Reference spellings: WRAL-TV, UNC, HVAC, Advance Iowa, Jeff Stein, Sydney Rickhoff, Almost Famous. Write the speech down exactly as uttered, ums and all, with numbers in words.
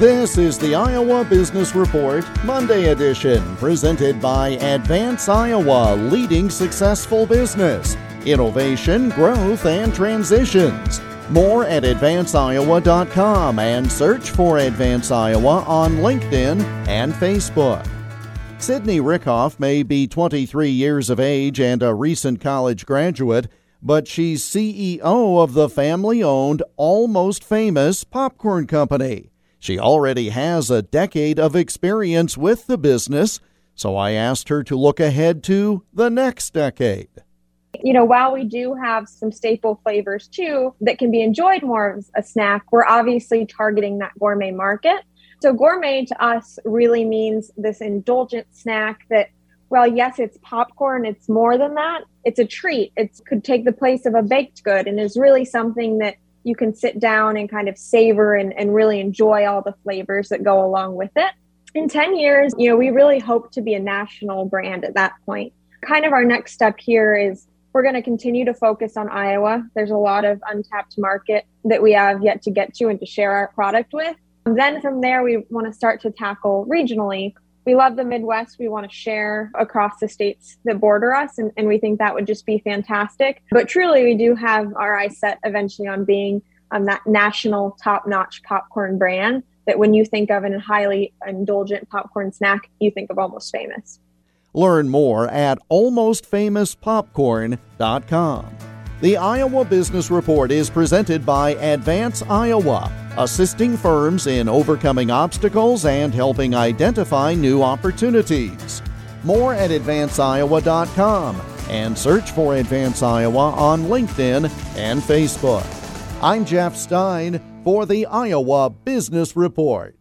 This is the Iowa Business Report Monday edition, presented by Advance Iowa, leading successful business, innovation, growth, and transitions. More at advance iowa dot com and search for Advance Iowa on LinkedIn and Facebook. Sydney Rickhoff may be twenty-three years of age and a recent college graduate, but she's C E O of the family-owned Almost Famous popcorn company. She already has a decade of experience with the business, so I asked her to look ahead to the next decade. You know, while we do have some staple flavors too that can be enjoyed more as a snack, we're obviously targeting that gourmet market. So gourmet to us really means this indulgent snack that, well, yes, it's popcorn. It's more than that. It's a treat. It could take the place of a baked good and is really something that you can sit down and kind of savor and, and really enjoy all the flavors that go along with it. In ten years, you know, we really hope to be a national brand at that point. Kind of our next step here is we're going to continue to focus on Iowa. There's a lot of untapped market that we have yet to get to and to share our product with. And then from there, we want to start to tackle regionally. We love the Midwest. We want to share across the states that border us, and, and we think that would just be fantastic. But truly, we do have our eyes set eventually on being um, that national top-notch popcorn brand that when you think of a highly indulgent popcorn snack, you think of Almost Famous. Learn more at almost famous popcorn dot com. The Iowa Business Report is presented by Advance Iowa, assisting firms in overcoming obstacles and helping identify new opportunities. More at advance iowa dot com and search for Advance Iowa on LinkedIn and Facebook. I'm Jeff Stein for the Iowa Business Report.